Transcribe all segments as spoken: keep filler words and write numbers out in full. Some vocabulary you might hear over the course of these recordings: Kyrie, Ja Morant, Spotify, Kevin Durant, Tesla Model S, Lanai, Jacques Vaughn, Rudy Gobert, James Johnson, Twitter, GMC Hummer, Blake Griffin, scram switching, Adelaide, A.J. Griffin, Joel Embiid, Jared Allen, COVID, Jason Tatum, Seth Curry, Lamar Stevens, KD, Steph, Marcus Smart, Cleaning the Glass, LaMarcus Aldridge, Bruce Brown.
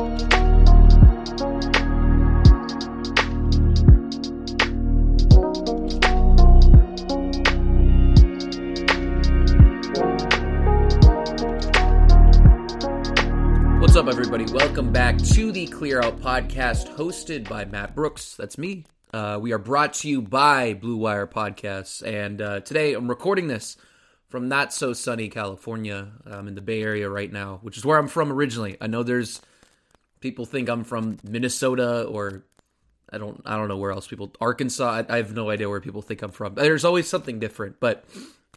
What's up, everybody? Welcome back to the Clear Out Podcast, hosted by Matt Brooks. That's me. Uh, we are brought to you by Blue Wire Podcasts, and uh, today I'm recording this from not so sunny California. I'm in the Bay Area right now, which is where I'm from originally. I know there's people think I'm from Minnesota or I don't I don't know where else people Arkansas. I, I have no idea where people think I'm from. There's always something different, but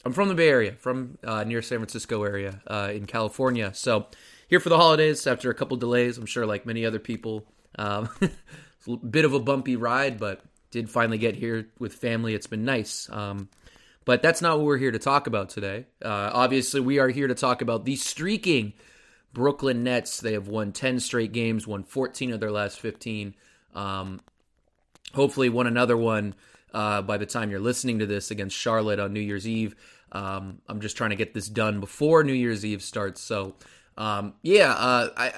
I'm from the Bay Area, from uh, near San Francisco area uh, in California. So here for the holidays after a couple delays. I'm sure like many other people. Um, a bit of a bumpy ride, but did finally get here with family. It's been nice. Um, but that's not what we're here to talk about today. Uh, obviously, we are here to talk about the streaking Brooklyn Nets. They have won ten straight games, won fourteen of their last fifteen. Um, hopefully won another one uh, by the time you're listening to this against Charlotte on New Year's Eve. Um, I'm just trying to get this done before New Year's Eve starts. So, um, yeah, uh, I...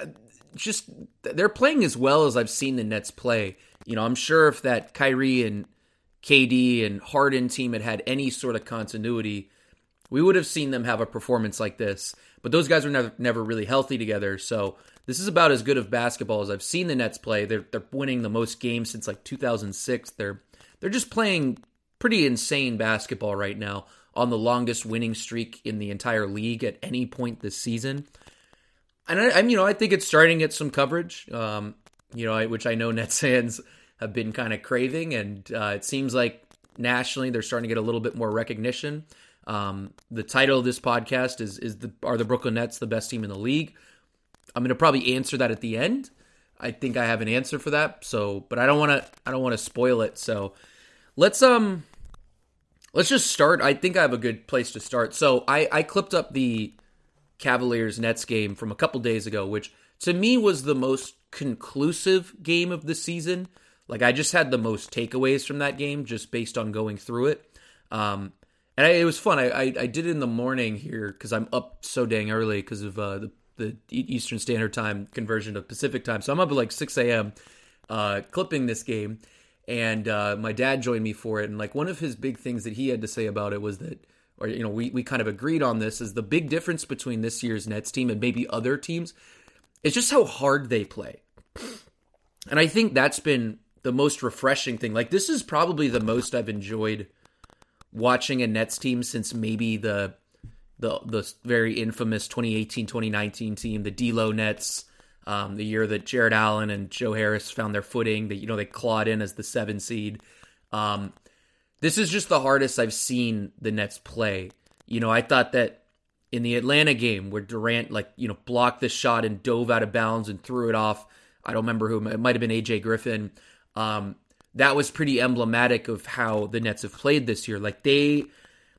Just they're playing as well as I've seen the Nets play. You know, I'm sure if that Kyrie and K D and Harden team had had any sort of continuity, we would have seen them have a performance like this. But those guys were never never really healthy together. So this is about as good of basketball as I've seen the Nets play. They're they're winning the most games since like two thousand six. They're they're just playing pretty insane basketball right now, on the longest winning streak in the entire league at any point this season. And I, you know, I think it's starting to get some coverage, um, you know, I, which I know Nets fans have been kind of craving, and uh, it seems like nationally they're starting to get a little bit more recognition. Um, the title of this podcast is is the are the Brooklyn Nets the best team in the league? I'm going to probably answer that at the end. I think I have an answer for that, so but I don't want to I don't want to spoil it. So let's um let's just start. I think I have a good place to start. So I I clipped up the Cavaliers-Nets game from a couple days ago, which to me was the most conclusive game of the season. Like, I just had the most takeaways from that game just based on going through it. Um, and I, it was fun. I, I, I did it in the morning here because I'm up so dang early because of uh, the, the Eastern Standard Time conversion to Pacific Time. So I'm up at like six a.m. Uh, clipping this game. And uh, my dad joined me for it. And like one of his big things that he had to say about it was that, or, you know, we, we kind of agreed on this, is the big difference between this year's Nets team and maybe other teams is just how hard they play. And I think that's been the most refreshing thing. Like, this is probably the most I've enjoyed watching a Nets team since maybe the the the very infamous twenty eighteen twenty nineteen team, the D-Lo Nets, um, the year that Jared Allen and Joe Harris found their footing, that, you know, they clawed in as the seven seed. Um This is just the hardest I've seen the Nets play. You know, I thought that in the Atlanta game where Durant, like, you know, blocked the shot and dove out of bounds and threw it off. I don't remember who. It might have been A J. Griffin. Um, that was pretty emblematic of how the Nets have played this year. Like, they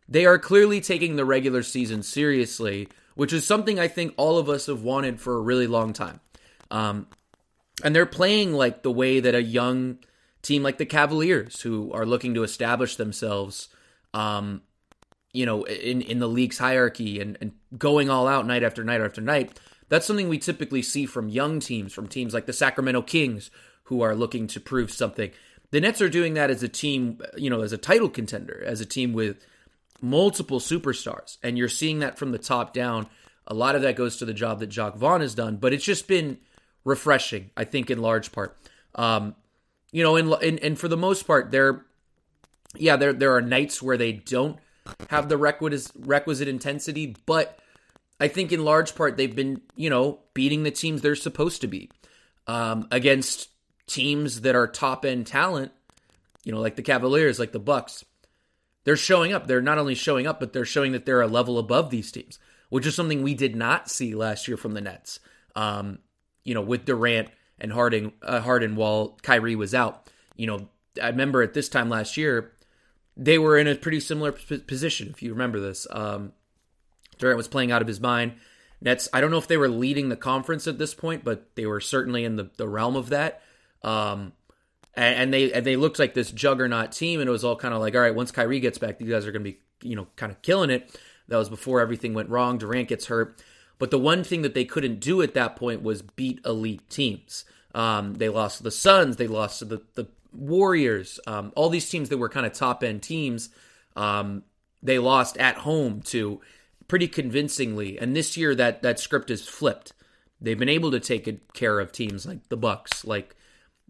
they are clearly taking the regular season seriously, which is something I think all of us have wanted for a really long time. Um, and they're playing, like, the way that a young team like the Cavaliers, who are looking to establish themselves, um, you know, in, in the league's hierarchy and, and going all out night after night after night. That's something we typically see from young teams, from teams like the Sacramento Kings, who are looking to prove something. The Nets are doing that as a team, you know, as a title contender, as a team with multiple superstars. And you're seeing that from the top down. A lot of that goes to the job that Jacques Vaughn has done, but it's just been refreshing, I think, in large part. Um, You know, and, and and for the most part, there, yeah, there there are nights where they don't have the requisite requisite intensity, but I think in large part they've been, you know, beating the teams they're supposed to be um, against teams that are top end talent. You know, like the Cavaliers, like the Bucks. They're showing up. They're not only showing up, but they're showing that they're a level above these teams, which is something we did not see last year from the Nets. Um, you know, with Durant and Harden, uh, Harden while Kyrie was out. You know, I remember at this time last year, they were in a pretty similar p- position, if you remember this. Um, Durant was playing out of his mind. Nets, I don't know if they were leading the conference at this point, but they were certainly in the, the realm of that. Um, and, and they and they looked like this juggernaut team, and it was all kind of like, all right, once Kyrie gets back, these guys are going to be, you know, kind of killing it. That was before everything went wrong. Durant gets hurt. But the one thing that they couldn't do at that point was beat elite teams. Um, they lost to the Suns. They lost to the, the Warriors. Um, all these teams that were kind of top-end teams, um, they lost at home to pretty convincingly. And this year, that that script is flipped. They've been able to take care of teams like the Bucks, like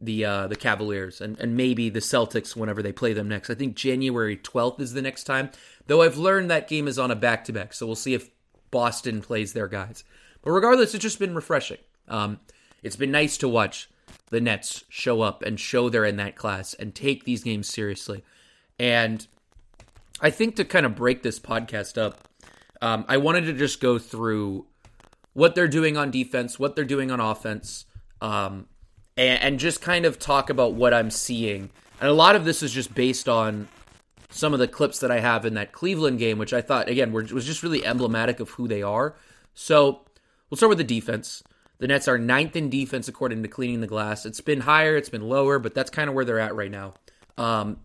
the uh, the Cavaliers, and, and maybe the Celtics whenever they play them next. I think January twelfth is the next time. Though I've learned that game is on a back-to-back, so we'll see if Boston plays their guys. But regardless, it's just been refreshing. Um, it's been nice to watch the Nets show up and show they're in that class and take these games seriously. And I think to kind of break this podcast up, um, I wanted to just go through what they're doing on defense, what they're doing on offense, um, and, and just kind of talk about what I'm seeing. And a lot of this is just based on some of the clips that I have in that Cleveland game, which I thought, again, were, was just really emblematic of who they are. So we'll start with the defense. The Nets are ninth in defense according to Cleaning the Glass. It's been higher, it's been lower, but that's kind of where they're at right now. Um,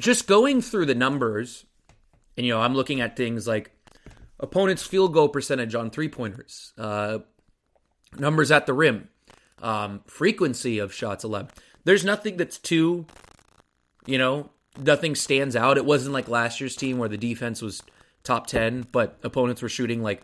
just going through the numbers, and, you know, I'm looking at things like opponents' field goal percentage on three-pointers, uh, numbers at the rim, um, frequency of shots allowed. There's nothing that's too, you know, nothing stands out. It wasn't like last year's team where the defense was top ten, but opponents were shooting like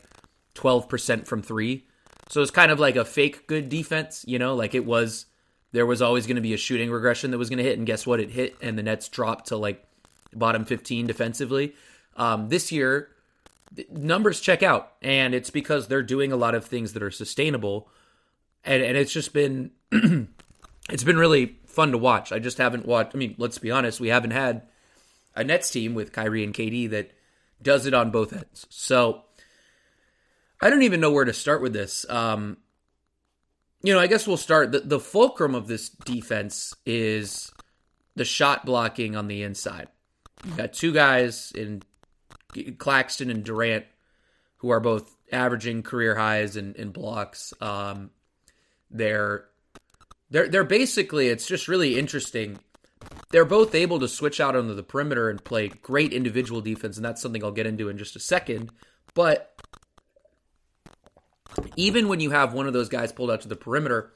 twelve percent from three. So it's kind of like a fake good defense, you know, like it was, there was always going to be a shooting regression that was going to hit, and guess what? It hit, and the Nets dropped to like bottom fifteen defensively. Um, this year, numbers check out, and it's because they're doing a lot of things that are sustainable, and, and it's just been it's been really fun to watch. I just haven't watched, I mean, let's be honest, we haven't had a Nets team with Kyrie and K D that does it on both ends. So I don't even know where to start with this. Um, you know, I guess we'll start, the, the fulcrum of this defense is the shot blocking on the inside. You got two guys in Claxton and Durant, who are both averaging career highs in, in blocks. Um, they're they're they're basically, it's just really interesting. They're both able to switch out onto the perimeter and play great individual defense, and that's something I'll get into in just a second. But even when you have one of those guys pulled out to the perimeter,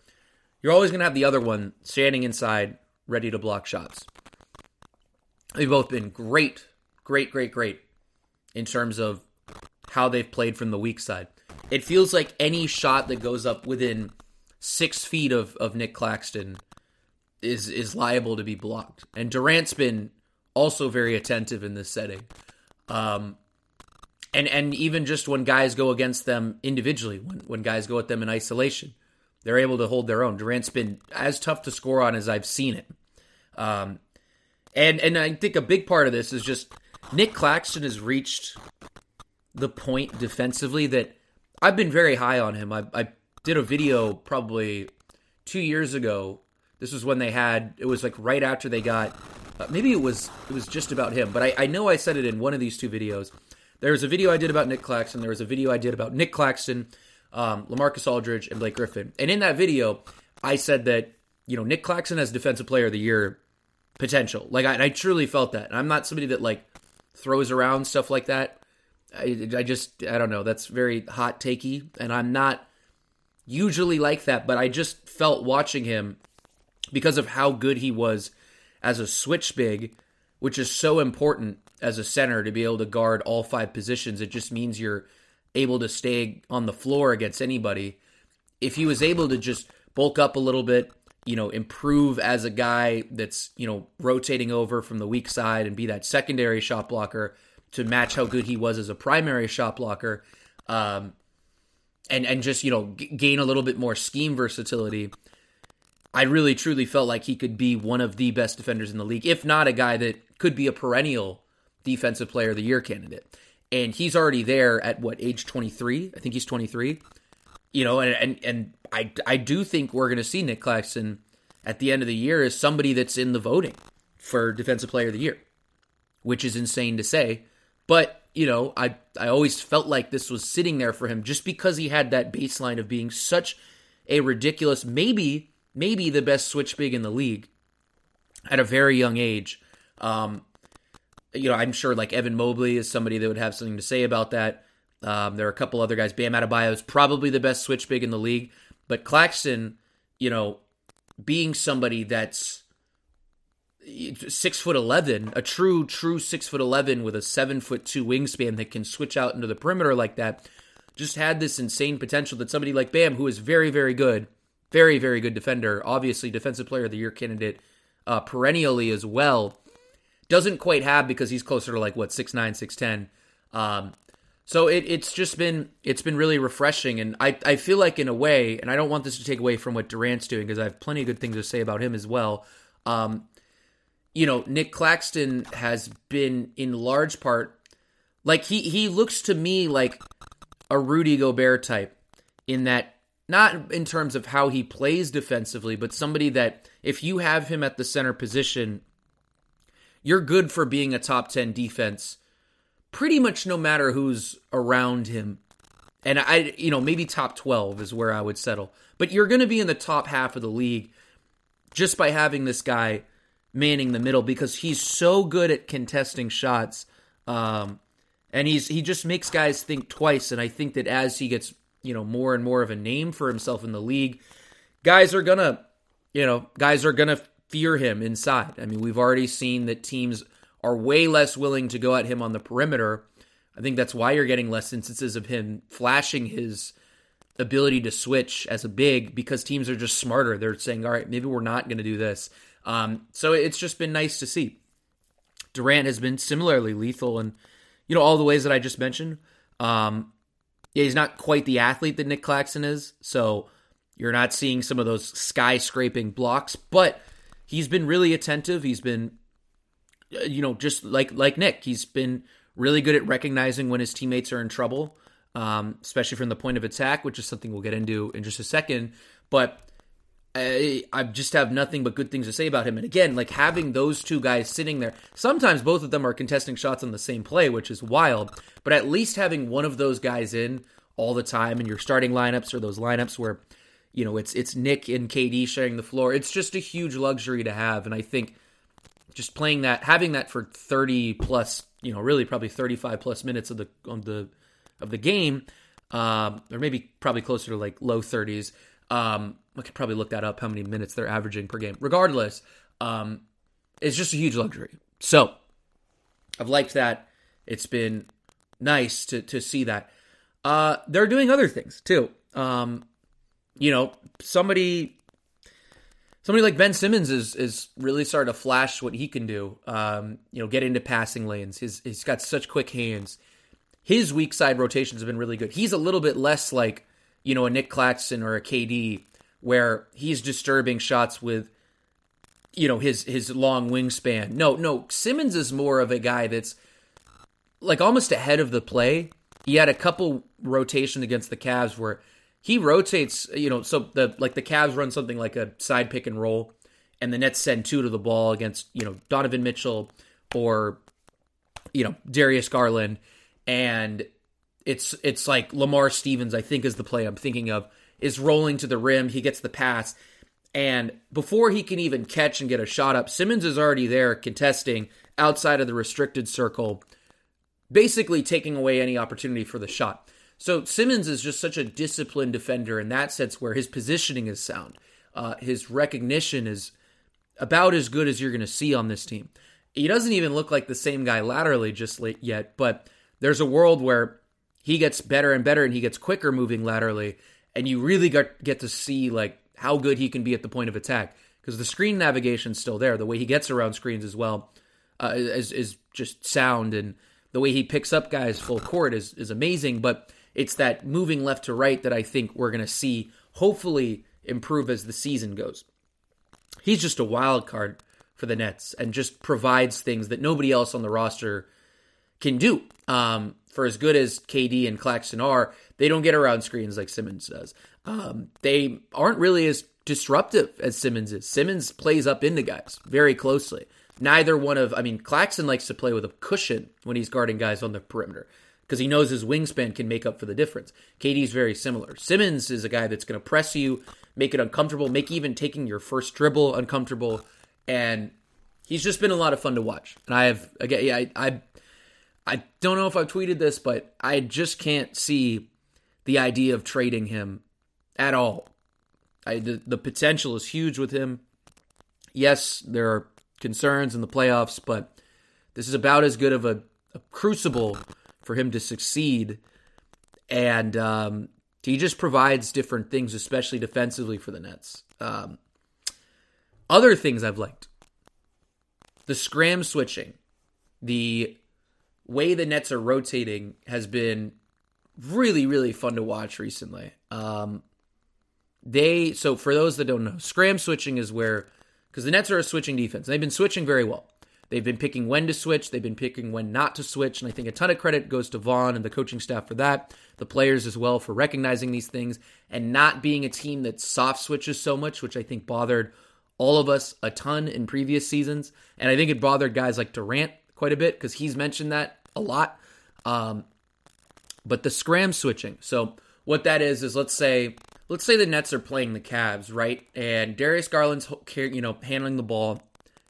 you're always going to have the other one standing inside, ready to block shots. They've both been great, great, great, great in terms of how they've played from the weak side. It feels like any shot that goes up within six feet of, of Nick Claxton is is liable to be blocked. And Durant's been also very attentive in this setting. Um, and and even just when guys go against them individually, when, when guys go at them in isolation, they're able to hold their own. Durant's been as tough to score on as I've seen him. Um, and, and I think a big part of this is just Nick Claxton has reached the point defensively that I've been very high on him. I, I did a video probably two years ago. This was when they had, it was like right after they got, uh, maybe it was it was just about him, but I, I know I said it in one of these two videos. There was a video I did about Nick Claxton. There was a video I did about Nick Claxton, um, LaMarcus Aldridge, and Blake Griffin. And in that video, I said that, you know, Nick Claxton has Defensive Player of the Year potential. Like, I, I truly felt that. And I'm not somebody that, like, throws around stuff like that. I, I just, I don't know. That's very hot takey, and I'm not usually like that, but I just felt watching him because of how good he was as a switch big, which is so important as a center to be able to guard all five positions. It just means you're able to stay on the floor against anybody. If he was able to just bulk up a little bit, you know, improve as a guy that's, you know, rotating over from the weak side and be that secondary shot blocker to match how good he was as a primary shot blocker, um, and, and just, you know, g- gain a little bit more scheme versatility, I really truly felt like he could be one of the best defenders in the league, if not a guy that could be a perennial Defensive Player of the Year candidate. And he's already there at, what, age twenty-three? I think he's twenty-three. You know, and, and, and I, I do think we're going to see Nick Claxton at the end of the year as somebody that's in the voting for Defensive Player of the Year, which is insane to say. But, you know, I, I always felt like this was sitting there for him just because he had that baseline of being such a ridiculous, maybe maybe the best switch big in the league at a very young age. Um, you know, I'm sure like Evan Mobley is somebody that would have something to say about that. Um, there are a couple other guys. Bam Adebayo is probably the best switch big in the league. But Claxton, you know, being somebody that's six foot eleven, a true, true six foot eleven with a seven foot two wingspan that can switch out into the perimeter like that, just had this insane potential that somebody like Bam, who is very, very good, very, very good defender, obviously defensive player of the year candidate uh, perennially as well, doesn't quite have because he's closer to like what six nine, six ten. Um, So it, it's just been it's been really refreshing, and I, I feel like in a way, and I don't want this to take away from what Durant's doing because I have plenty of good things to say about him as well. Um, you know, Nick Claxton has been in large part like he he looks to me like a Rudy Gobert type in that, not in terms of how he plays defensively, but somebody that if you have him at the center position, you're good for being a top ten defense pretty much no matter who's around him. And I, you know, maybe top twelve is where I would settle. But you're going to be in the top half of the league just by having this guy manning the middle because he's so good at contesting shots. Um, and he's he just makes guys think twice. And I think that as he gets, you know, more and more of a name for himself in the league, guys are going to, you know, guys are going to fear him inside. I mean, we've already seen that teams are way less willing to go at him on the perimeter. I think that's why you're getting less instances of him flashing his ability to switch as a big, because teams are just smarter. They're saying, all right, maybe we're not going to do this. Um, so it's just been nice to see. Durant has been similarly lethal in, you know, all the ways that I just mentioned. Um, yeah, he's not quite the athlete that Nick Claxton is, so you're not seeing some of those skyscraping blocks, but he's been really attentive. He's been You know, just like like Nick, he's been really good at recognizing when his teammates are in trouble, um, especially from the point of attack, which is something we'll get into in just a second. But I, I just have nothing but good things to say about him. And again, like having those two guys sitting there, sometimes both of them are contesting shots on the same play, which is wild. But at least having one of those guys in all the time in your starting lineups or those lineups where, you know, it's it's Nick and K D sharing the floor, it's just a huge luxury to have. And I think just playing that, having that for thirty plus, you know, really probably thirty-five plus minutes of the of the of the game, um, or maybe probably closer to like low thirties. Um, I could probably look that up, how many minutes they're averaging per game. Regardless, um, it's just a huge luxury. So I've liked that. It's been nice to to see that. Uh, they're doing other things too. Um, you know, somebody. Somebody like Ben Simmons is is really starting to flash what he can do. Um, you know, get into passing lanes. His he's got such quick hands. His weak side rotations have been really good. He's a little bit less like, you know, a Nick Claxton or a K D, where he's disturbing shots with, you know, his his long wingspan. No, no, Simmons is more of a guy that's like almost ahead of the play. He had a couple rotations against the Cavs where he rotates, you know, so the like the Cavs run something like a side pick and roll, and the Nets send two to the ball against, you know, Donovan Mitchell or, you know, Darius Garland. And it's it's like Lamar Stevens, I think is the play I'm thinking of, is rolling to the rim. He gets the pass. And before he can even catch and get a shot up, Simmons is already there contesting outside of the restricted circle, basically taking away any opportunity for the shot. So Simmons is just such a disciplined defender in that sense where his positioning is sound. Uh, his recognition is about as good as you're going to see on this team. He doesn't even look like the same guy laterally just yet, but there's a world where he gets better and better and he gets quicker moving laterally, and you really got, get to see like how good he can be at the point of attack because the screen navigation's still there. The way he gets around screens as well uh, is, is just sound, and the way he picks up guys full court is, is amazing, but it's that moving left to right that I think we're going to see hopefully improve as the season goes. He's just a wild card for the Nets and just provides things that nobody else on the roster can do. Um, for as good as K D and Claxton are, they don't get around screens like Simmons does. Um, they aren't really as disruptive as Simmons is. Simmons plays up into guys very closely. Neither one of, I mean, Claxton likes to play with a cushion when he's guarding guys on the perimeter, because he knows his wingspan can make up for the difference. K D's very similar. Simmons is a guy that's going to press you, make it uncomfortable, make even taking your first dribble uncomfortable, and he's just been a lot of fun to watch. And I have again, I I I don't know if I've tweeted this, but I just can't see the idea of trading him at all. I, the, the potential is huge with him. Yes, there are concerns in the playoffs, but this is about as good of a, a crucible for him to succeed. And um, he just provides different things, especially defensively for the Nets. Um, other things I've liked. The scram switching. The way the Nets are rotating has been really, really fun to watch recently. Um, they so for those that don't know, scram switching is where, because the Nets are a switching defense, and they've been switching very well. They've been picking when to switch. They've been picking when not to switch. And I think a ton of credit goes to Vaughn and the coaching staff for that. The players as well for recognizing these things and not being a team that soft switches so much, which I think bothered all of us a ton in previous seasons. And I think it bothered guys like Durant quite a bit because he's mentioned that a lot. Um, but the scram switching. So what that is, is let's say, let's say the Nets are playing the Cavs, right? And Darius Garland's, you know, handling the ball.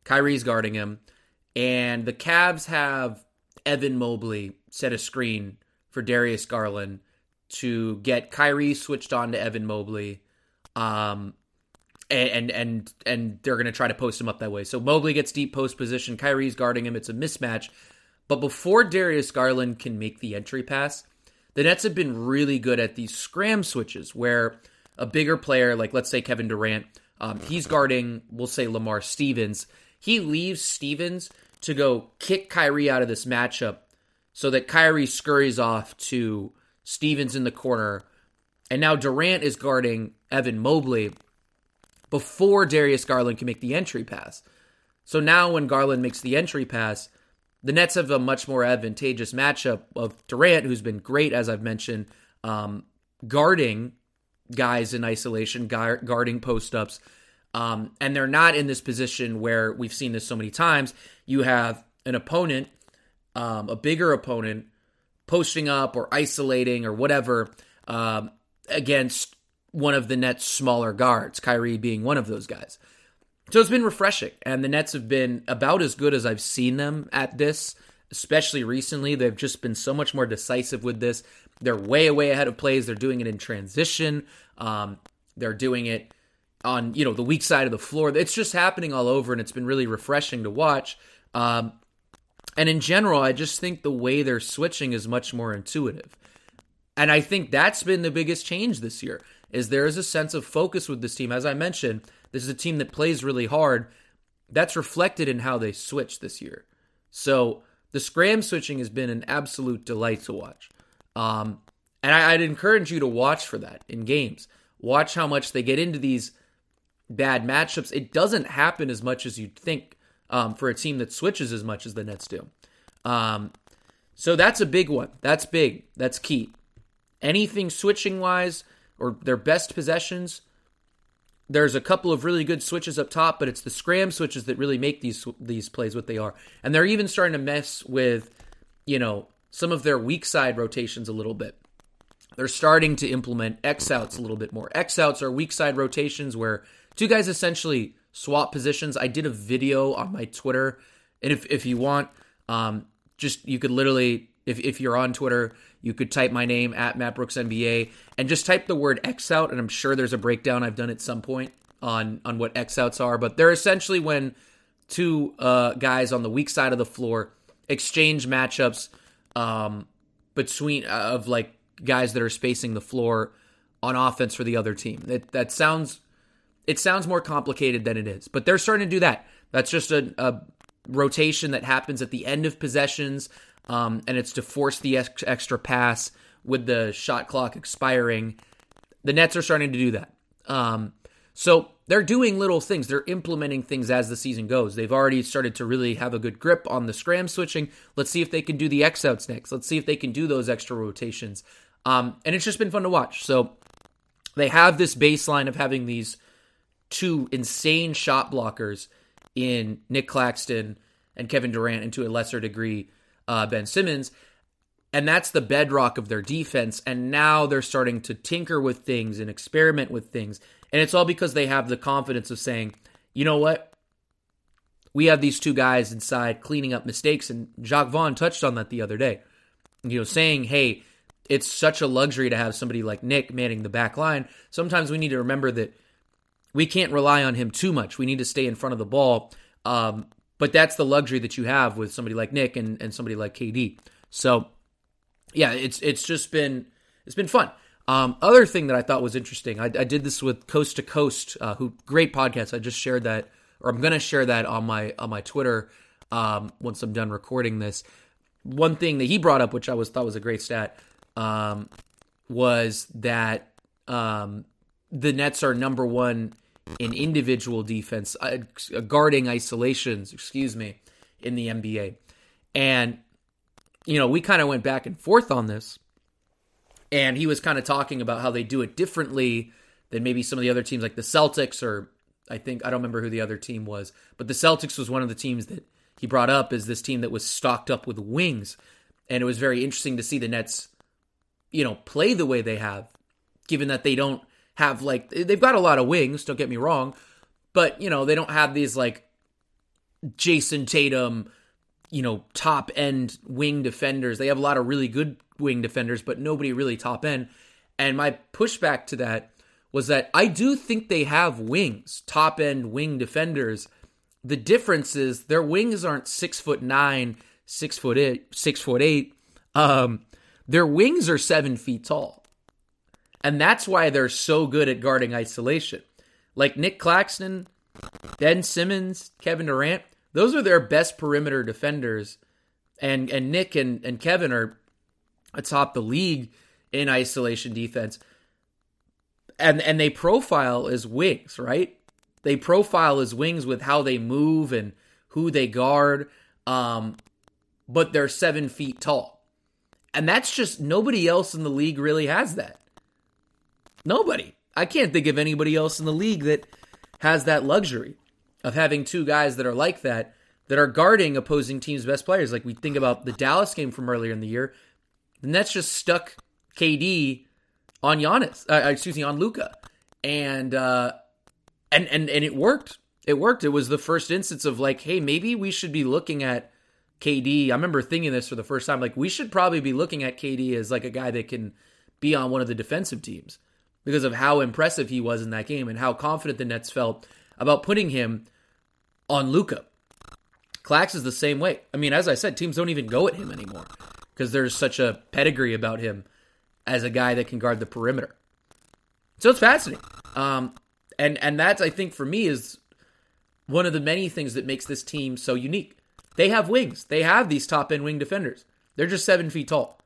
Kyrie's guarding him. And the Cavs have Evan Mobley set a screen for Darius Garland to get Kyrie switched on to Evan Mobley. Um, and, and, and they're going to try to post him up that way. So Mobley gets deep post position. Kyrie's guarding him. It's a mismatch. But before Darius Garland can make the entry pass, the Nets have been really good at these scram switches where a bigger player, like let's say Kevin Durant, um, he's guarding, we'll say Lamar Stevens. He leaves Stevens to go kick Kyrie out of this matchup so that Kyrie scurries off to Stevens in the corner. And now Durant is guarding Evan Mobley before Darius Garland can make the entry pass. So now when Garland makes the entry pass, the Nets have a much more advantageous matchup of Durant, who's been great, as I've mentioned, um, guarding guys in isolation, guard, guarding post-ups. Um, and they're not in this position where we've seen this so many times. You have an opponent, um, a bigger opponent, posting up or isolating or whatever um, against one of the Nets' smaller guards, Kyrie being one of those guys. So it's been refreshing, and the Nets have been about as good as I've seen them at this, especially recently. They've just been so much more decisive with this. They're way, way ahead of plays. They're doing it in transition. Um, they're doing it on, you know, the weak side of the floor. It's just happening all over, and it's been really refreshing to watch. Um, and in general, I just think the way they're switching is much more intuitive. And I think that's been the biggest change this year, is there is a sense of focus with this team. As I mentioned, this is a team that plays really hard. That's reflected in how they switch this year. So the scram switching has been an absolute delight to watch. Um, and I, I'd encourage you to watch for that in games. Watch how much they get into these bad matchups. It doesn't happen as much as you'd think um, for a team that switches as much as the Nets do. Um, so that's a big one. That's big. That's key. Anything switching-wise or their best possessions, there's a couple of really good switches up top, but it's the scram switches that really make these these plays what they are. And they're even starting to mess with, you know, some of their weak side rotations a little bit. They're starting to implement X-outs a little bit more. X-outs are weak side rotations where two guys essentially swap positions. I did a video on my Twitter, and if if you want, um, just you could literally, if if you're on Twitter, you could type my name at MattBrooksNBA and just type the word X out, and I'm sure there's a breakdown I've done at some point on on what X outs are, but they're essentially when two uh, guys on the weak side of the floor exchange matchups um, between uh, of like guys that are spacing the floor on offense for the other team. That that sounds. It sounds more complicated than it is, but they're starting to do that. That's just a, a rotation that happens at the end of possessions, um, and it's to force the ex- extra pass with the shot clock expiring. The Nets are starting to do that. Um, so they're doing little things. They're implementing things as the season goes. They've already started to really have a good grip on the scram switching. Let's see if they can do the X-outs next. Let's see if they can do those extra rotations. Um, and it's just been fun to watch. So they have this baseline of having these two insane shot blockers in Nick Claxton and Kevin Durant, and to a lesser degree, uh, Ben Simmons. And that's the bedrock of their defense. And now they're starting to tinker with things and experiment with things. And it's all because they have the confidence of saying, you know what? we have these two guys inside cleaning up mistakes, and Jacques Vaughn touched on that the other day. You know, saying, hey, it's such a luxury to have somebody like Nick manning the back line. Sometimes we need to remember that we can't rely on him too much. We need to stay in front of the ball. Um, but that's the luxury that you have with somebody like Nick and, and somebody like K D. So, yeah, it's it's just been it's been fun. Um, other thing that I thought was interesting, I, I did this with Coast to Coast, uh, who great podcast. I just shared that, or I'm going to share that on my on my Twitter um, once I'm done recording this. One thing that he brought up, which I was thought was a great stat, um, was that um, the Nets are number one in individual defense, uh, guarding isolations, excuse me, in the N B A. And, you know, we kind of went back and forth on this. And he was kind of talking about how they do it differently than maybe some of the other teams, like the Celtics, or I think, I don't remember who the other team was, but the Celtics was one of the teams that he brought up as this team that was stocked up with wings. And it was very interesting to see the Nets, you know, play the way they have, given that they don't have, like, they've got a lot of wings, don't get me wrong, but, you know, they don't have these, like, Jason Tatum, you know, top-end wing defenders. They have a lot of really good wing defenders, but nobody really top-end. And my pushback to that was that I do think they have wings, top-end wing defenders. The difference is their wings aren't six foot nine, six foot eight, six foot eight. Um, their wings are seven feet tall. And that's why they're so good at guarding isolation. Like Nick Claxton, Ben Simmons, Kevin Durant, those are their best perimeter defenders. And and Nick and, and Kevin are atop the league in isolation defense. And and they profile as wings, right? They profile as wings with how they move and who they guard, um, but they're seven feet tall. And that's just, nobody else in the league really has that. Nobody. I can't think of anybody else in the league that has that luxury of having two guys that are like that, that are guarding opposing teams' best players. Like we think about the Dallas game from earlier in the year, the Nets just stuck K D on Giannis, uh, excuse me, on Luka. And, uh, And and and it worked. It worked. It was the first instance of like, hey, maybe we should be looking at K D. I remember thinking this for the first time. Like, we should probably be looking at K D as like a guy that can be on one of the defensive teams because of how impressive he was in that game and how confident the Nets felt about putting him on Luka. Clax is the same way. I mean, as I said, teams don't even go at him anymore because there's such a pedigree about him as a guy that can guard the perimeter. So it's fascinating. Um... And and that's, I think, for me, is one of the many things that makes this team so unique. They have wings. They have these top-end wing defenders. They're just seven feet tall.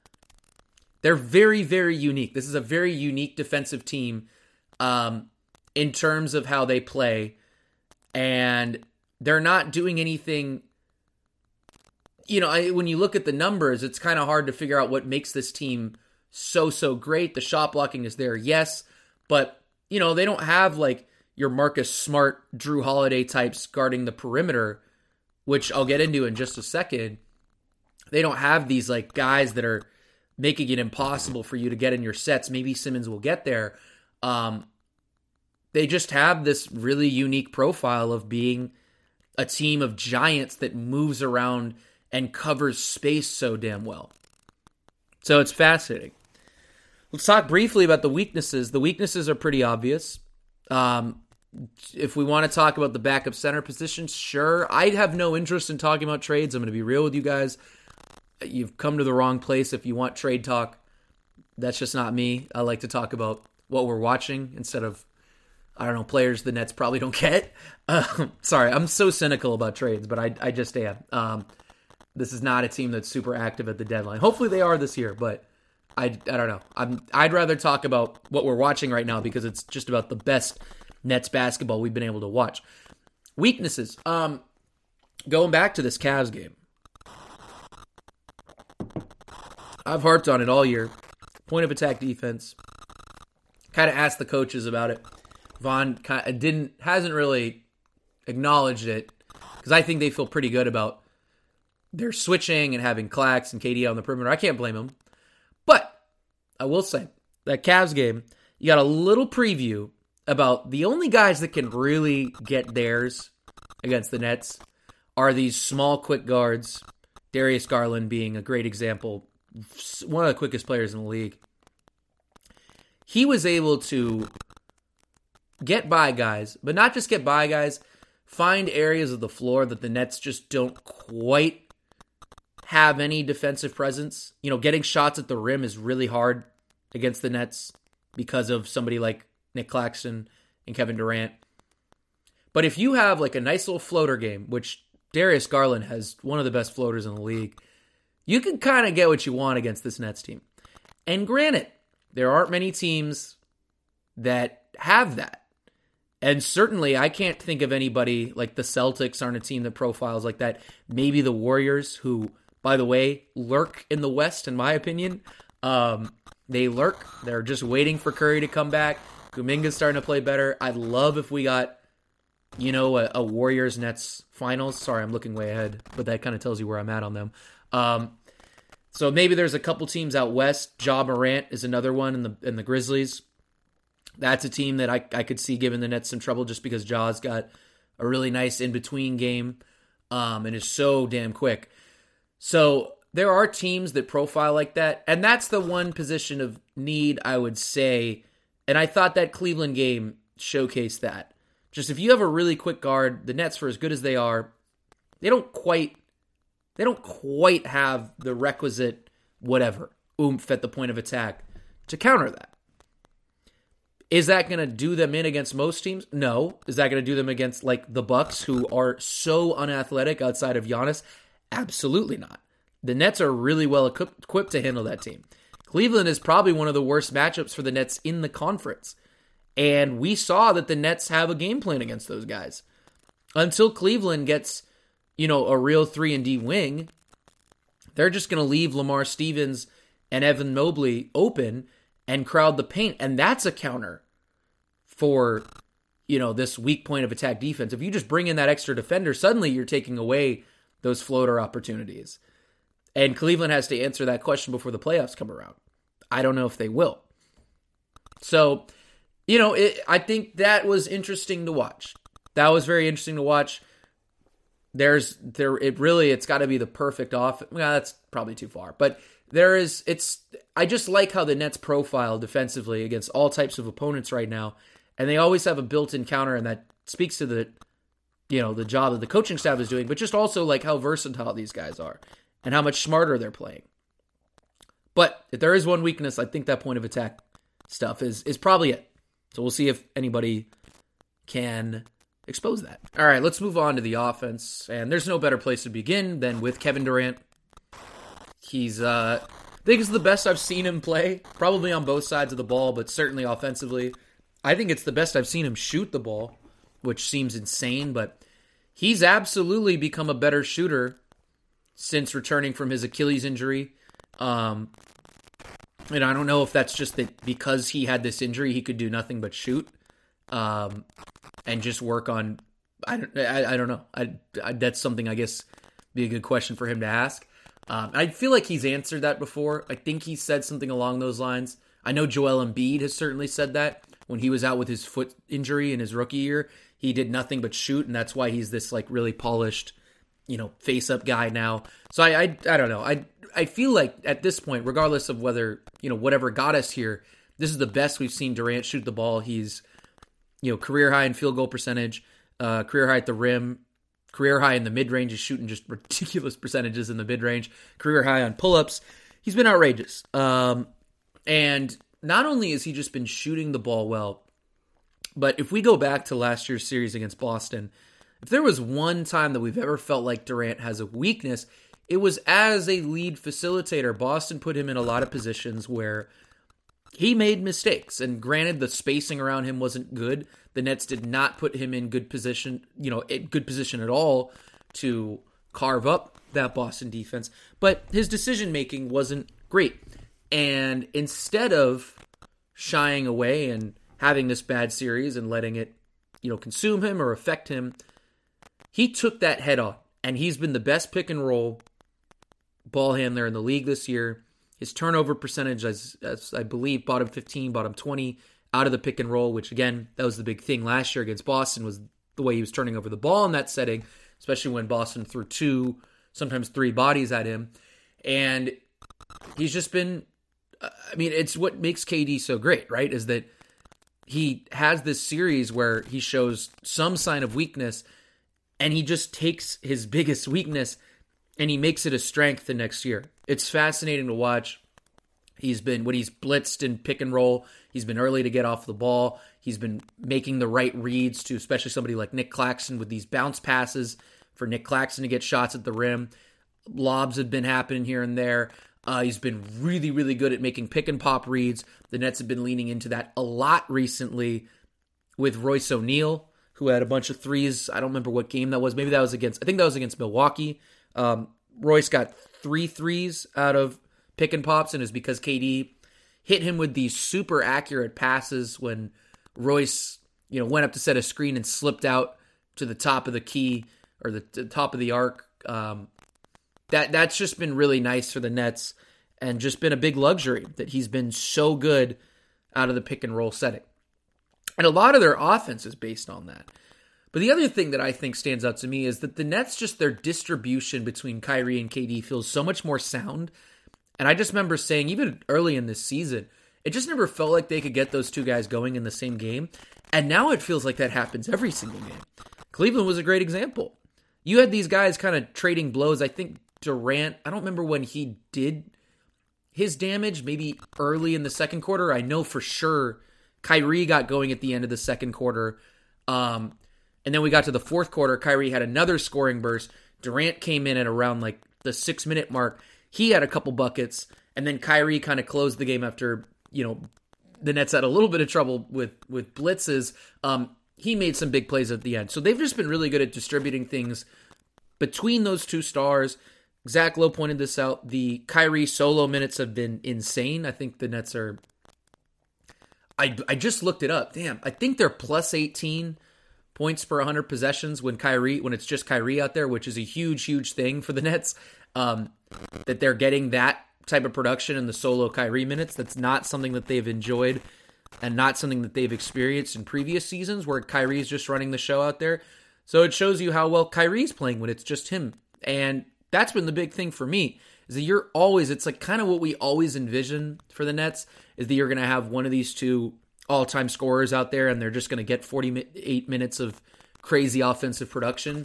They're very, very unique. This is a very unique defensive team um, in terms of how they play. And they're not doing anything. You know, I, when you look at the numbers, it's kind of hard to figure out what makes this team so, so great. The shot blocking is there, yes, but you know, they don't have like your Marcus Smart, Drew Holiday types guarding the perimeter, which I'll get into in just a second. They don't have these like guys that are making it impossible for you to get in your sets. Maybe Simmons will get there. Um, they just have this really unique profile of being a team of giants that moves around and covers space so damn well. So it's fascinating. Let's talk briefly about the weaknesses. The weaknesses are pretty obvious. Um, if we want to talk about the backup center position, sure. I have no interest in talking about trades. I'm going to be real with you guys. You've come to the wrong place if you want trade talk. That's just not me. I like to talk about what we're watching instead of, I don't know, players the Nets probably don't get. Um, sorry, I'm so cynical about trades, but I, I just am. Um, this is not a team that's super active at the deadline. Hopefully they are this year, but I, I don't know. I'm, I'd rather talk about what we're watching right now because it's just about the best Nets basketball we've been able to watch. Weaknesses. Um, going back to this Cavs game. I've harped on it all year. Point of attack defense. Kind of asked the coaches about it. Vaughn kind of didn't, hasn't really acknowledged it because I think they feel pretty good about their switching and having Clax and K D on the perimeter. I can't blame them. But I will say that Cavs game, you got a little preview about the only guys that can really get theirs against the Nets are these small, quick guards, Darius Garland being a great example, one of the quickest players in the league. He was able to get by guys, but not just get by guys, find areas of the floor that the Nets just don't quite have any defensive presence. You know, getting shots at the rim is really hard against the Nets because of somebody like Nick Claxton and Kevin Durant. But if you have like a nice little floater game, which Darius Garland has one of the best floaters in the league, you can kind of get what you want against this Nets team. And granted, there aren't many teams that have that. And certainly I can't think of anybody, like the Celtics aren't a team that profiles like that. Maybe the Warriors, who, by the way, lurk in the West, in my opinion. Um, they lurk. They're just waiting for Curry to come back. Kuminga's starting to play better. I'd love if we got, you know, a, a Warriors-Nets finals. Sorry, I'm looking way ahead, but that kind of tells you where I'm at on them. Um, so maybe there's a couple teams out West. Ja Morant is another one in the in the Grizzlies. That's a team that I, I could see giving the Nets some trouble just because Ja's got a really nice in-between game um, and is so damn quick. So there are teams that profile like that, and that's the one position of need, I would say. And I thought that Cleveland game showcased that. Just if you have a really quick guard, the Nets, for as good as they are, they don't quite they don't quite have the requisite whatever, oomph at the point of attack to counter that. Is that going to do them in against most teams? No. Is that going to do them against, like, the Bucks, who are so unathletic outside of Giannis? Absolutely not. The Nets are really well equipped to handle that team. Cleveland is probably one of the worst matchups for the Nets in the conference. And we saw that the Nets have a game plan against those guys. Until Cleveland gets, you know, a real three and D wing, they're just going to leave Lamar Stevens and Evan Mobley open and crowd the paint, and that's a counter for, you know, this weak point of attack defense. If you just bring in that extra defender, suddenly you're taking away those floater opportunities. And Cleveland has to answer that question before the playoffs come around. I don't know if they will. So, you know, it, I think that was interesting to watch. That was very interesting to watch. There's, there, it really, it's got to be the perfect off. Well, that's probably too far, but there is, it's, I just like how the Nets profile defensively against all types of opponents right now. And they always have a built-in counter, and that speaks to the, you know, the job that the coaching staff is doing, but just also like how versatile these guys are and how much smarter they're playing. But if there is one weakness, I think that point of attack stuff is, is probably it. So we'll see if anybody can expose that. All right, let's move on to the offense. And there's no better place to begin than with Kevin Durant. He's, uh, I think it's the best I've seen him play, probably on both sides of the ball, but certainly offensively. I think it's the best I've seen him shoot the ball, which seems insane, but he's absolutely become a better shooter since returning from his Achilles injury. Um, and I don't know if that's just that because he had this injury, he could do nothing but shoot um, and just work on, I don't, I, I don't know. I, I, that's something I guess be a good question for him to ask. Um, I feel like he's answered that before. I think he said something along those lines. I know Joel Embiid has certainly said that when he was out with his foot injury in his rookie year. He did nothing but shoot, and that's why he's this like really polished, you know, face-up guy now. So I, I, I don't know. I, I feel like at this point, regardless of whether, you know, whatever got us here, this is the best we've seen Durant shoot the ball. He's, you know, career high in field goal percentage, uh, career high at the rim. Career high in the mid-range is shooting just ridiculous percentages in the mid-range. Career high on pull-ups. He's been outrageous. Um, and not only has he just been shooting the ball well, but if we go back to last year's series against Boston, if there was one time that we've ever felt like Durant has a weakness, it was as a lead facilitator. Boston put him in a lot of positions where he made mistakes, and granted, the spacing around him wasn't good. The Nets did not put him in good position, you know, in good position at all to carve up that Boston defense. But his decision-making wasn't great. And instead of shying away and having this bad series and letting it, you know, consume him or affect him, he took that head on. And he's been the best pick-and-roll ball handler in the league this year. His turnover percentage, as, as I believe, bottom fifteen, bottom twenty, out of the pick and roll, which again, that was the big thing last year against Boston was the way he was turning over the ball in that setting. especially when Boston threw two, sometimes three bodies at him. And he's just been, I mean, it's what makes K D so great, right? Is that he has this series where he shows some sign of weakness and he just takes his biggest weakness and he makes it a strength the next year. It's fascinating to watch. He's been, when he's blitzed in pick and roll, he's been early to get off the ball. He's been making the right reads to especially somebody like Nick Claxton with these bounce passes for Nick Claxton to get shots at the rim. Lobs have been happening here and there. Uh, he's been really, really good at making pick and pop reads. The Nets have been leaning into that a lot recently with Royce O'Neal, who had a bunch of threes. I don't remember what game that was. Maybe that was against, I think that was against Milwaukee. Um, Royce got three threes out of pick and pops, and it's because K D hit him with these super accurate passes when Royce, you know, went up to set a screen and slipped out to the top of the key or the, the top of the arc. Um, That that's just been really nice for the Nets and just been a big luxury that he's been so good out of the pick and roll setting. And a lot of their offense is based on that. But the other thing that I think stands out to me is that the Nets, just their distribution between Kyrie and K D feels so much more sound. And I just remember saying, even early in this season, it just never felt like they could get those two guys going in the same game. And now it feels like that happens every single game. Cleveland was a great example. You had these guys kind of trading blows. I think Durant, I don't remember when he did his damage, maybe early in the second quarter. I know for sure Kyrie got going at the end of the second quarter. Um, and then we got to the fourth quarter. Kyrie had another scoring burst. Durant came in at around like the six minute mark. He had a couple buckets. And then Kyrie kind of closed the game after, you know, the Nets had a little bit of trouble with, with blitzes. Um, he made some big plays at the end. So they've just been really good at distributing things between those two stars. Zach Lowe pointed this out. The Kyrie solo minutes have been insane. I think the Nets are... I, I just looked it up. Damn, I think they're plus eighteen points per one hundred possessions when Kyrie when it's just Kyrie out there, which is a huge, huge thing for the Nets, um, that they're getting that type of production in the solo Kyrie minutes. That's not something that they've enjoyed and not something that they've experienced in previous seasons where Kyrie is just running the show out there. So it shows you how well Kyrie's playing when it's just him. And that's been the big thing for me, is that you're always, it's like kind of what we always envision for the Nets, is that you're going to have one of these two all-time scorers out there, and they're just going to get forty-eight minutes of crazy offensive production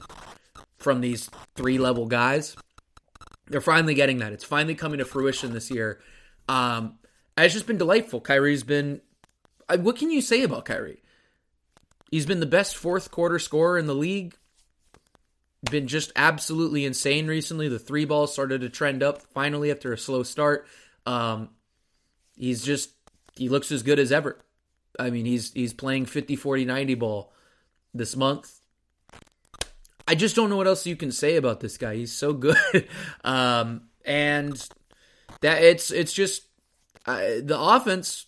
from these three-level guys. They're finally getting that. It's finally coming to fruition this year. Um, it's just been delightful. Kyrie's been, what can you say about Kyrie? He's been the best fourth-quarter scorer in the league. Been just absolutely insane recently. The three ball started to trend up finally after a slow start. Um, he's just, he looks as good as ever. I mean, he's he's playing fifty, forty, ninety ball this month. I just don't know what else you can say about this guy. He's so good. um, and that it's it's just, uh, the offense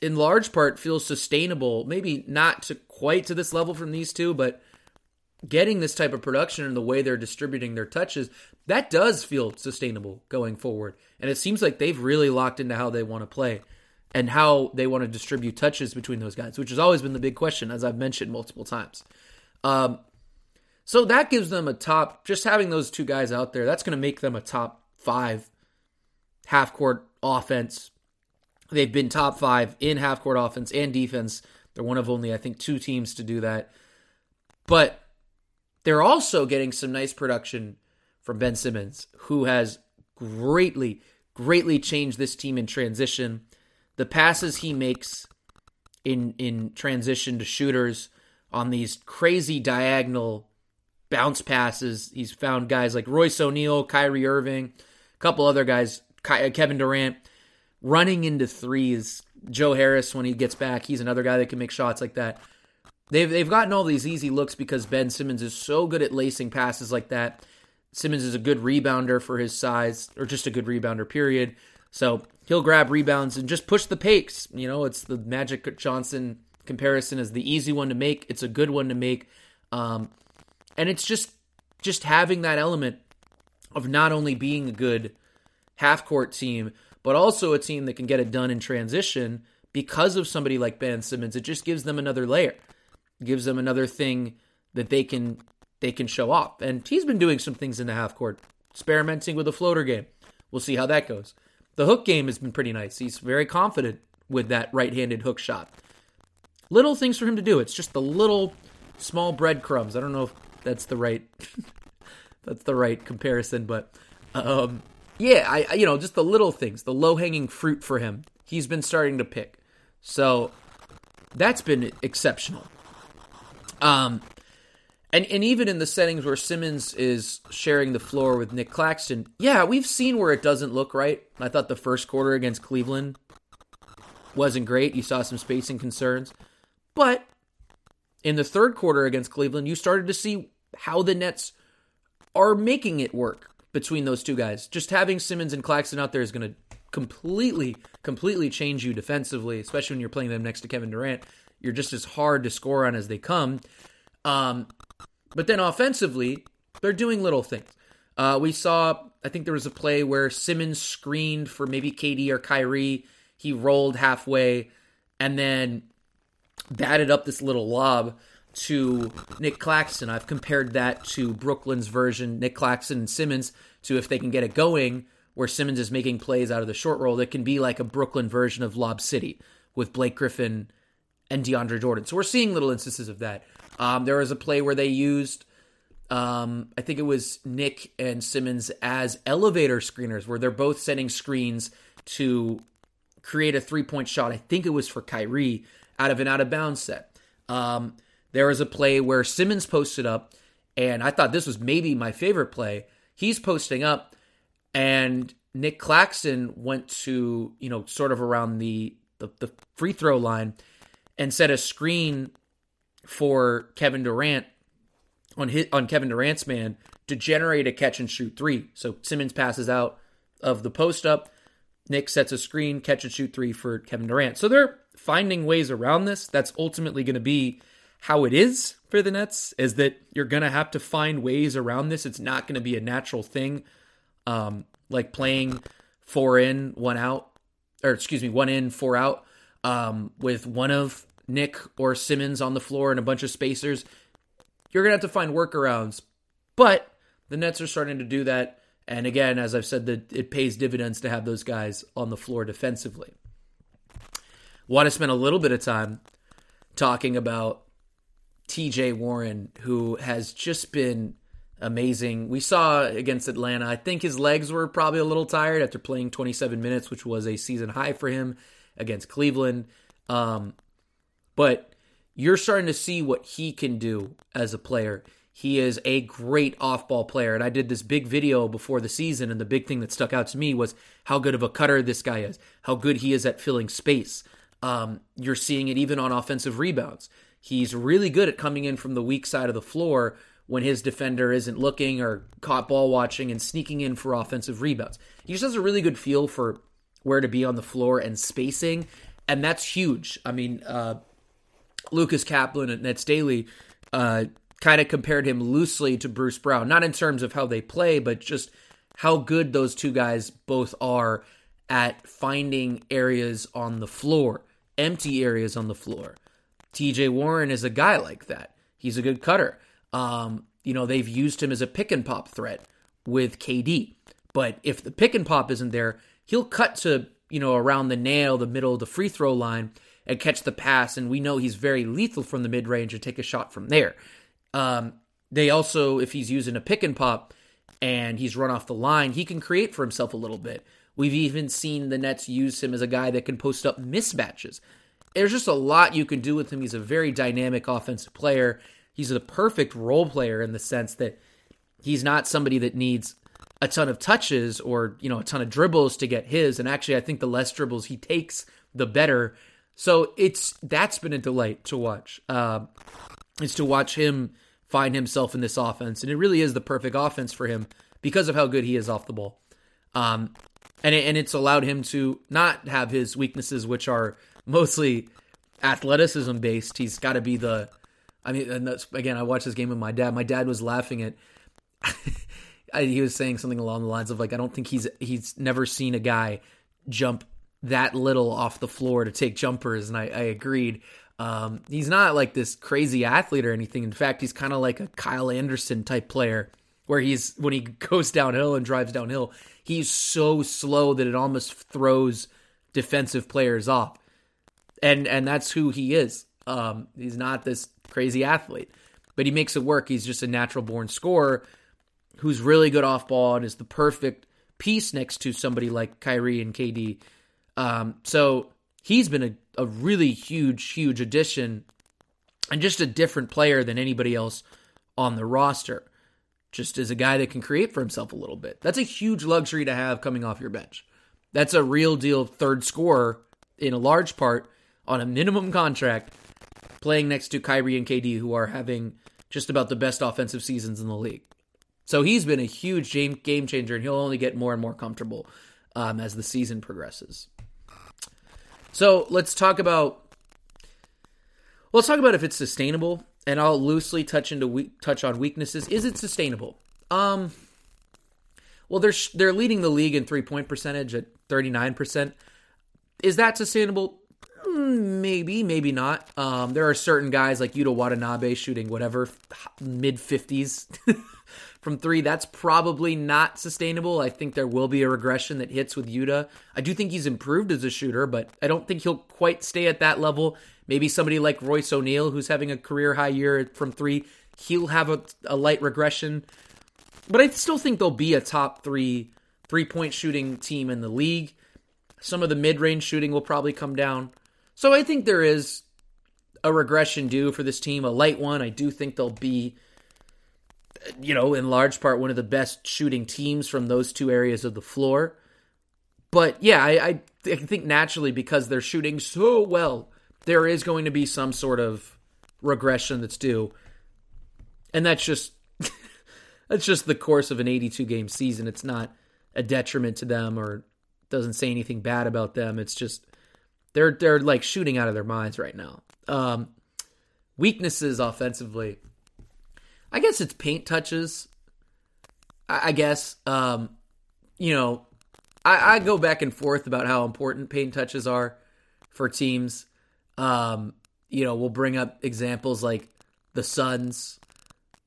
in large part feels sustainable. Maybe not to quite to this level from these two, but getting this type of production and the way they're distributing their touches, that does feel sustainable going forward. And it seems like they've really locked into how they want to play and how they want to distribute touches between those guys, which has always been the big question, as I've mentioned multiple times. Um, so that gives them a top, just having those two guys out there, that's going to make them a top five half-court offense. They've been top five in half-court offense and defense. They're one of only, I think, two teams to do that. But they're also getting some nice production from Ben Simmons, who has greatly, greatly changed this team in transition. The passes he makes in in transition to shooters on these crazy diagonal bounce passes. He's found guys like Royce O'Neal, Kyrie Irving, a couple other guys, Kevin Durant, running into threes. Joe Harris, when he gets back, he's another guy that can make shots like that. They've they've gotten all these easy looks because Ben Simmons is so good at lacing passes like that. Simmons is a good rebounder for his size, or just a good rebounder, period. So he'll grab rebounds and just push the pace. You know, it's the Magic Johnson comparison is the easy one to make. It's a good one to make. Um, and it's just just having that element of not only being a good half-court team, but also a team that can get it done in transition because of somebody like Ben Simmons. It just gives them another layer. Gives them another thing that they can they can show off. And he's been doing some things in the half court, experimenting with the floater game. We'll see how that goes. The hook game has been pretty nice. He's very confident with that right-handed hook shot. Little things for him to do. It's just the little small breadcrumbs. I don't know if that's the right that's the right comparison, but um, yeah, I you know, just the little things, the low-hanging fruit for him. He's been starting to pick. So that's been exceptional. Um, and, and even in the settings where Simmons is sharing the floor with Nick Claxton, yeah, we've seen where it doesn't look right. I thought the first quarter against Cleveland wasn't great. You saw some spacing concerns. But in the third quarter against Cleveland, you started to see how the Nets are making it work between those two guys. Just having Simmons and Claxton out there is going to completely, completely change you defensively, especially when you're playing them next to Kevin Durant. You're just as hard to score on as they come. Um, but then offensively, they're doing little things. Uh, we saw, I think there was a play where Simmons screened for maybe K D or Kyrie. He rolled halfway and then batted up this little lob to Nick Claxton. I've compared that to Brooklyn's version, Nick Claxton and Simmons, to if they can get it going, where Simmons is making plays out of the short roll that can be like a Brooklyn version of Lob City with Blake Griffin and DeAndre Jordan. So we're seeing little instances of that. Um, there was a play where they used, um, I think it was Nick and Simmons as elevator screeners, where they're both sending screens to create a three-point shot. I think it was for Kyrie out of an out-of-bounds set. Um, there was a play where Simmons posted up, and I thought this was maybe my favorite play. He's posting up, and Nick Claxton went to, you know, sort of around the the, the free throw line, and set a screen for Kevin Durant on his, on Kevin Durant's man to generate a catch and shoot three. So Simmons passes out of the post up. Nick sets a screen, catch and shoot three for Kevin Durant. So they're finding ways around this. That's ultimately going to be how it is for the Nets, is that you're going to have to find ways around this. It's not going to be a natural thing, um, like playing four in, one out, or excuse me, one in, four out. Um, with one of Nick or Simmons on the floor and a bunch of spacers, you're going to have to find workarounds. But the Nets are starting to do that. And again, as I've said, that it pays dividends to have those guys on the floor defensively. Want to spend a little bit of time talking about T J Warren, who has just been amazing. We saw against Atlanta, I think his legs were probably a little tired after playing twenty-seven minutes, which was a season high for him against Cleveland. Um, but you're starting to see what he can do as a player. He is a great off-ball player. And I did this big video before the season, and the big thing that stuck out to me was how good of a cutter this guy is, how good he is at filling space. Um, you're seeing it even on offensive rebounds. He's really good at coming in from the weak side of the floor when his defender isn't looking or caught ball watching and sneaking in for offensive rebounds. He just has a really good feel for where to be on the floor and spacing, and that's huge. I mean, uh, Lucas Kaplan at Nets Daily uh, kind of compared him loosely to Bruce Brown, not in terms of how they play, but just how good those two guys both are at finding areas on the floor, empty areas on the floor. T J Warren is a guy like that. He's a good cutter. Um, you know, they've used him as a pick-and-pop threat with K D, but if the pick-and-pop isn't there, he'll cut to, you know, around the nail, the middle of the free throw line, and catch the pass. And we know he's very lethal from the mid-range and take a shot from there. Um, they also, if he's using a pick and pop and he's run off the line, he can create for himself a little bit. We've even seen the Nets use him as a guy that can post up mismatches. There's just a lot you can do with him. He's a very dynamic offensive player. He's the perfect role player in the sense that he's not somebody that needs a ton of touches or, you know, a ton of dribbles to get his. And actually, I think the less dribbles he takes, the better. So it's, that's been a delight to watch, uh, is to watch him find himself in this offense. And it really is the perfect offense for him because of how good he is off the ball. Um, and it, and it's allowed him to not have his weaknesses, which are mostly athleticism based. He's got to be the, I mean, and that's, again, I watched this game with my dad. My dad was laughing at, he was saying something along the lines of like, I don't think he's he's never seen a guy jump that little off the floor to take jumpers, and I, I agreed. Um, he's not like this crazy athlete or anything. In fact, he's kind of like a Kyle Anderson type player where he's, when he goes downhill and drives downhill, he's so slow that it almost throws defensive players off. And and that's who he is. Um, he's not this crazy athlete, but he makes it work. He's just a natural born scorer who's really good off ball and is the perfect piece next to somebody like Kyrie and K D. Um, so he's been a, a really huge, huge addition and just a different player than anybody else on the roster. Just as a guy that can create for himself a little bit. That's a huge luxury to have coming off your bench. That's a real deal third scorer in a large part on a minimum contract playing next to Kyrie and K D, who are having just about the best offensive seasons in the league. So he's been a huge game, game changer, and he'll only get more and more comfortable um, as the season progresses. So let's talk about let's talk about if it's sustainable, and I'll loosely touch into we, touch on weaknesses. Is it sustainable? Um, well, they're they're leading the league in three point percentage at thirty-nine percent. Is that sustainable? Maybe, maybe not. Um, there are certain guys like Yuta Watanabe shooting whatever mid fifties from three. That's probably not sustainable. I think there will be a regression that hits with Yuta. I do think he's improved as a shooter, but I don't think he'll quite stay at that level. Maybe somebody like Royce O'Neal, who's having a career-high year from three, he'll have a, a light regression. But I still think they'll be a top three three-point shooting team in the league. Some of the mid-range shooting will probably come down. So I think there is a regression due for this team, a light one. I do think they'll be, you know, in large part, one of the best shooting teams from those two areas of the floor. But yeah, I, I, I think naturally, because they're shooting so well, there is going to be some sort of regression that's due. And that's just, that's just the course of an eighty-two game season. It's not a detriment to them or doesn't say anything bad about them. It's just, they're, they're like shooting out of their minds right now. Um, weaknesses offensively. I guess it's paint touches. I guess, um, you know, I, I go back and forth about how important paint touches are for teams. Um, you know, we'll bring up examples like the Suns.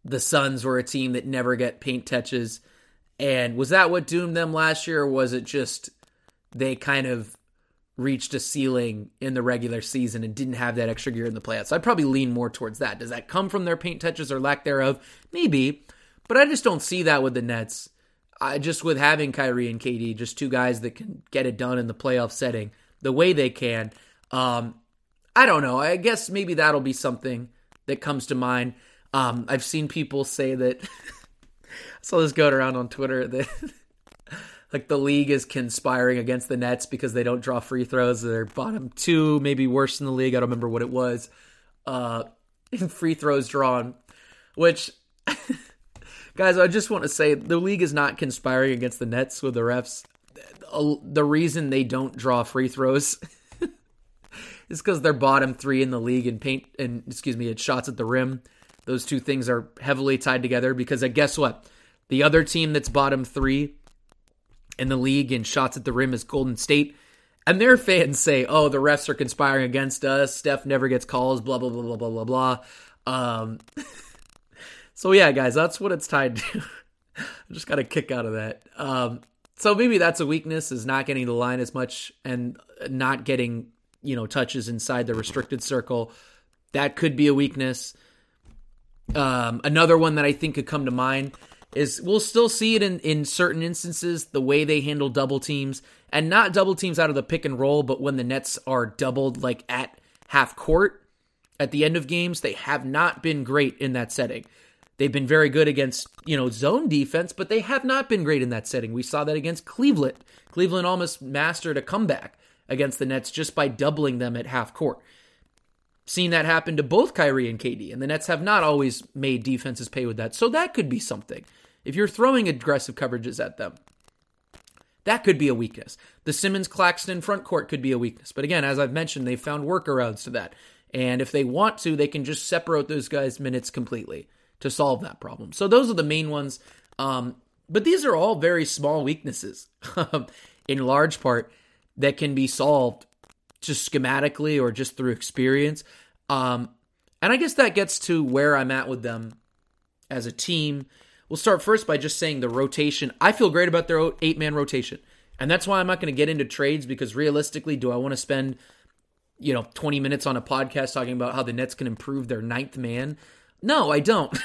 The Suns were a team that never got paint touches. And was that what doomed them last year? Or was it just they kind of reached a ceiling in the regular season and didn't have that extra gear in the playoffs? I'd probably lean more towards that. Does that come from their paint touches or lack thereof? Maybe, but I just don't see that with the Nets. I just with having Kyrie and K D, just two guys that can get it done in the playoff setting the way they can. Um, I don't know. I guess maybe that'll be something that comes to mind. Um, I've seen people say that, I saw this going around on Twitter that like the league is conspiring against the Nets because they don't draw free throws. They're bottom two, maybe worse in the league. I don't remember what it was. Uh, free throws drawn, which, guys, I just want to say the league is not conspiring against the Nets with the refs. The reason they don't draw free throws is because they're bottom three in the league in paint and excuse me, at shots at the rim. Those two things are heavily tied together because I guess what? The other team that's bottom three in the league and shots at the rim is Golden State. And their fans say, oh, the refs are conspiring against us. Steph never gets calls, blah, blah, blah, blah, blah, blah, blah. Um, so yeah, guys, that's what it's tied to. I just got a kick out of that. Um, so maybe that's a weakness, is not getting the line as much and not getting, you know, touches inside the restricted circle. That could be a weakness. Um, another one that I think could come to mind is we'll still see it in, in certain instances, the way they handle double teams, and not double teams out of the pick and roll, but when the Nets are doubled like at half court at the end of games, they have not been great in that setting. They've been very good against, you know, zone defense, but they have not been great in that setting. We saw that against Cleveland. Cleveland almost mastered a comeback against the Nets just by doubling them at half court. Seen that happen to both Kyrie and K D, and the Nets have not always made defenses pay with that. So that could be something. If you're throwing aggressive coverages at them, that could be a weakness. The Simmons-Claxton front court could be a weakness. But again, as I've mentioned, they've found workarounds to that. And if they want to, they can just separate those guys' minutes completely to solve that problem. So those are the main ones. Um, but these are all very small weaknesses in large part that can be solved just schematically or just through experience. Um, and I guess that gets to where I'm at with them as a team. We'll start first by just saying the rotation. I feel great about their eight-man rotation. And that's why I'm not going to get into trades, because realistically, do I want to spend, you know, twenty minutes on a podcast talking about how the Nets can improve their ninth man? No, I don't.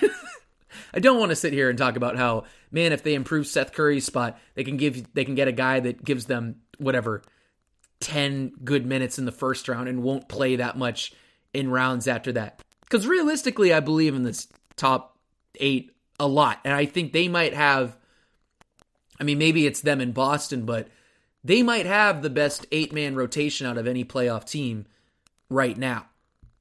I don't want to sit here and talk about how, man, if they improve Seth Curry's spot, they can give they can get a guy that gives them whatever ten good minutes in the first round and won't play that much in rounds after that. Because realistically, I believe in this top eight a lot, and I think they might have. I mean, maybe it's them in Boston, but they might have the best eight-man rotation out of any playoff team right now.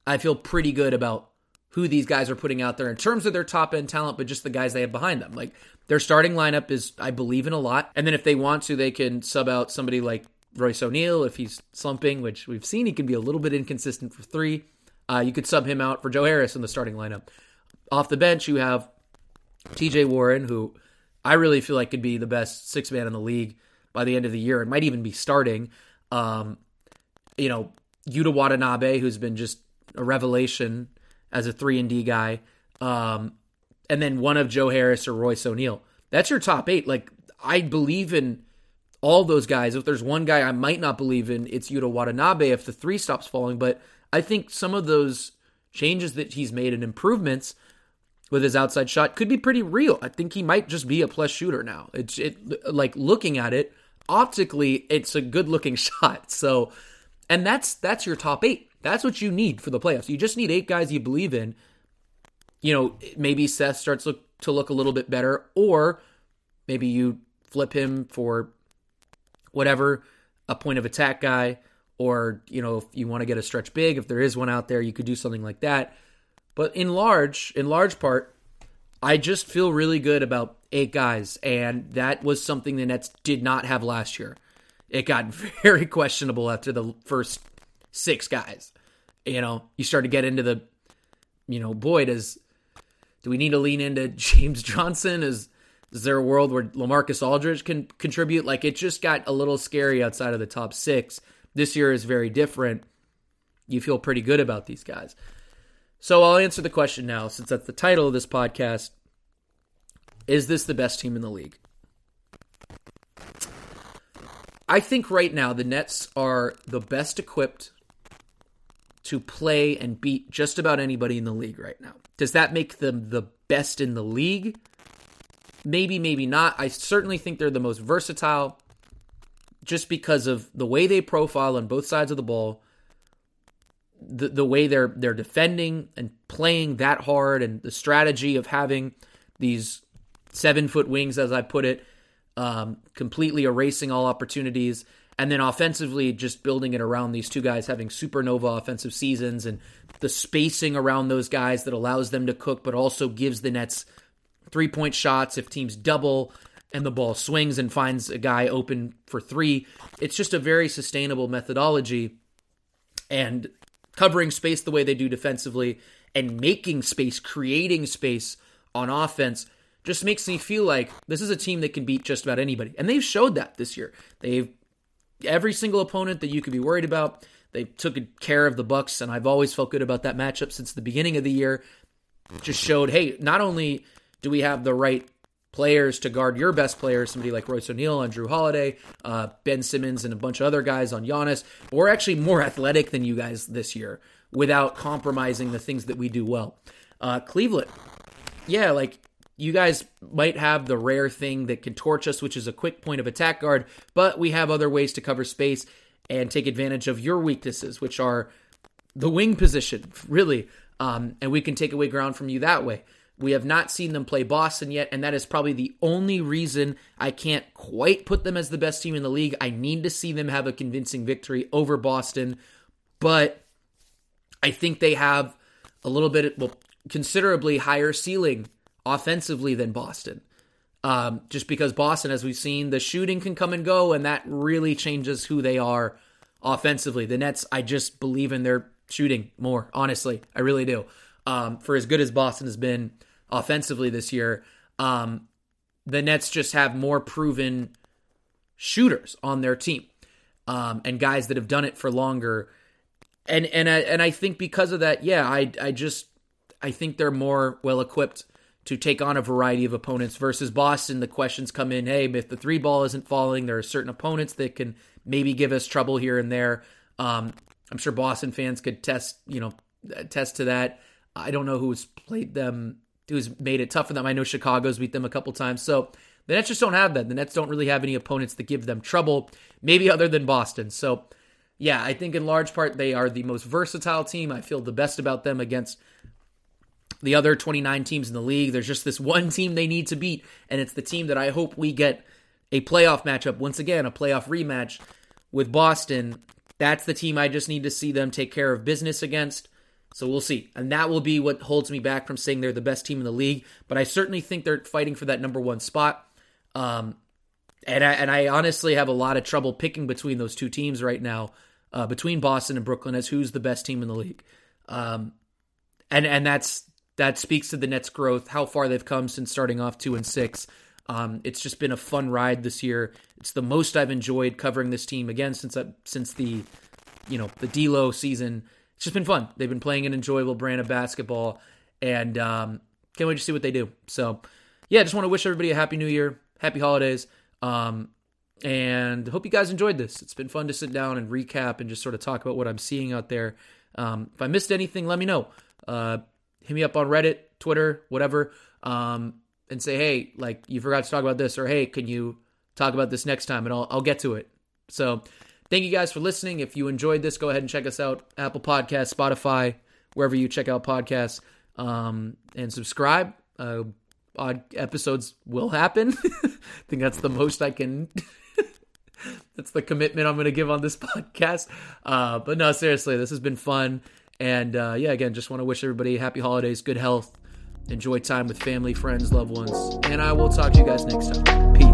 I feel pretty good about who these guys are putting out there in terms of their top-end talent, but just the guys they have behind them. Like, their starting lineup is, I believe in a lot. And then if they want to, they can sub out somebody like Royce O'Neal if he's slumping, which we've seen he can be a little bit inconsistent for three. Uh, you could sub him out for Joe Harris in the starting lineup. Off the bench, you have T J Warren, who I really feel like could be the best six-man in the league by the end of the year. It might even be starting. Um, you know, Yuta Watanabe, who's been just a revelation as a three and D guy, um, and then one of Joe Harris or Royce O'Neal. That's your top eight. Like, I believe in all those guys. If there's one guy I might not believe in, it's Yuta Watanabe if the three stops falling. But I think some of those changes that he's made and improvements with his outside shot could be pretty real. I think he might just be a plus shooter now. It's it like looking at it, optically, it's a good-looking shot. So, and that's that's your top eight. That's what you need for the playoffs. You just need eight guys you believe in. You know, maybe Seth starts look, to look a little bit better, or maybe you flip him for whatever, a point of attack guy, or, you know, if you want to get a stretch big, if there is one out there, you could do something like that. But in large, in large part, I just feel really good about eight guys, and that was something the Nets did not have last year. It got very questionable after the first six guys. You know, you start to get into the, you know, boy, does, do we need to lean into James Johnson? Is, is there a world where LaMarcus Aldridge can contribute? Like, it just got a little scary outside of the top six. This year is very different. You feel pretty good about these guys. So I'll answer the question now, since that's the title of this podcast. Is this the best team in the league? I think right now the Nets are the best equipped to play and beat just about anybody in the league right now. Does that make them the best in the league? Maybe, maybe not. I certainly think they're the most versatile just because of the way they profile on both sides of the ball, the, the way they're they're defending and playing that hard, and the strategy of having these seven-foot wings, as I put it, um, completely erasing all opportunities. And then offensively, just building it around these two guys having supernova offensive seasons, and the spacing around those guys that allows them to cook, but also gives the Nets three-point shots if teams double and the ball swings and finds a guy open for three. It's just a very sustainable methodology, and covering space the way they do defensively and making space, creating space on offense just makes me feel like this is a team that can beat just about anybody. And they've showed that this year. They've every single opponent that you could be worried about, they took care of the Bucks, and I've always felt good about that matchup since the beginning of the year. Just showed, hey, not only do we have the right players to guard your best players, somebody like Royce O'Neal and Drew Holiday, uh, Ben Simmons and a bunch of other guys on Giannis, but we're actually more athletic than you guys this year without compromising the things that we do well. Uh, Cleveland, yeah, like, you guys might have the rare thing that can torch us, which is a quick point of attack guard, but we have other ways to cover space and take advantage of your weaknesses, which are the wing position, really. Um, and we can take away ground from you that way. We have not seen them play Boston yet, and that is probably the only reason I can't quite put them as the best team in the league. I need to see them have a convincing victory over Boston, but I think they have a little bit, well, considerably higher ceiling offensively than Boston. Um, just because Boston, as we've seen, the shooting can come and go, and that really changes who they are offensively. The Nets, I just believe in their shooting more, honestly. I really do. Um, for as good as Boston has been offensively this year, um, the Nets just have more proven shooters on their team, um, and guys that have done it for longer. And and I, and I think because of that, yeah, I I just I think they're more well equipped to take on a variety of opponents versus Boston. The questions come in, hey, if the three ball isn't falling, there are certain opponents that can maybe give us trouble here and there. Um, I'm sure Boston fans could test, you know, test to that. I don't know who's played them, who's made it tough for them. I know Chicago's beat them a couple times. So the Nets just don't have that. The Nets don't really have any opponents that give them trouble, maybe other than Boston. So yeah, I think in large part, they are the most versatile team. I feel the best about them against the other twenty-nine teams in the league. There's just this one team they need to beat, and it's the team that I hope we get a playoff matchup. Once again, a playoff rematch with Boston. That's the team I just need to see them take care of business against. So we'll see. And that will be what holds me back from saying they're the best team in the league. But I certainly think they're fighting for that number one spot. Um, and, I, and I honestly have a lot of trouble picking between those two teams right now, uh, between Boston and Brooklyn, as who's the best team in the league. Um, and and that's that speaks to the Nets' growth, how far they've come since starting off two and six. Um, it's just been a fun ride this year. It's the most I've enjoyed covering this team again since I, since the you know the D-Lo season. It's just been fun. They've been playing an enjoyable brand of basketball, and um, can't wait to see what they do. So, yeah, I just want to wish everybody a happy new year, happy holidays, um, and hope you guys enjoyed this. It's been fun to sit down and recap and just sort of talk about what I'm seeing out there. Um, if I missed anything, let me know. Uh, hit me up on Reddit, Twitter, whatever, um, and say, hey, like, you forgot to talk about this, or hey, can you talk about this next time, and I'll, I'll get to it. So, thank you guys for listening. If you enjoyed this, go ahead and check us out. Apple Podcasts, Spotify, wherever you check out podcasts. Um, and subscribe. Uh, odd episodes will happen. I think that's the most I can... that's the commitment I'm going to give on this podcast. Uh, but no, seriously, this has been fun. And uh, yeah, again, just want to wish everybody happy holidays, good health, enjoy time with family, friends, loved ones. And I will talk to you guys next time. Peace.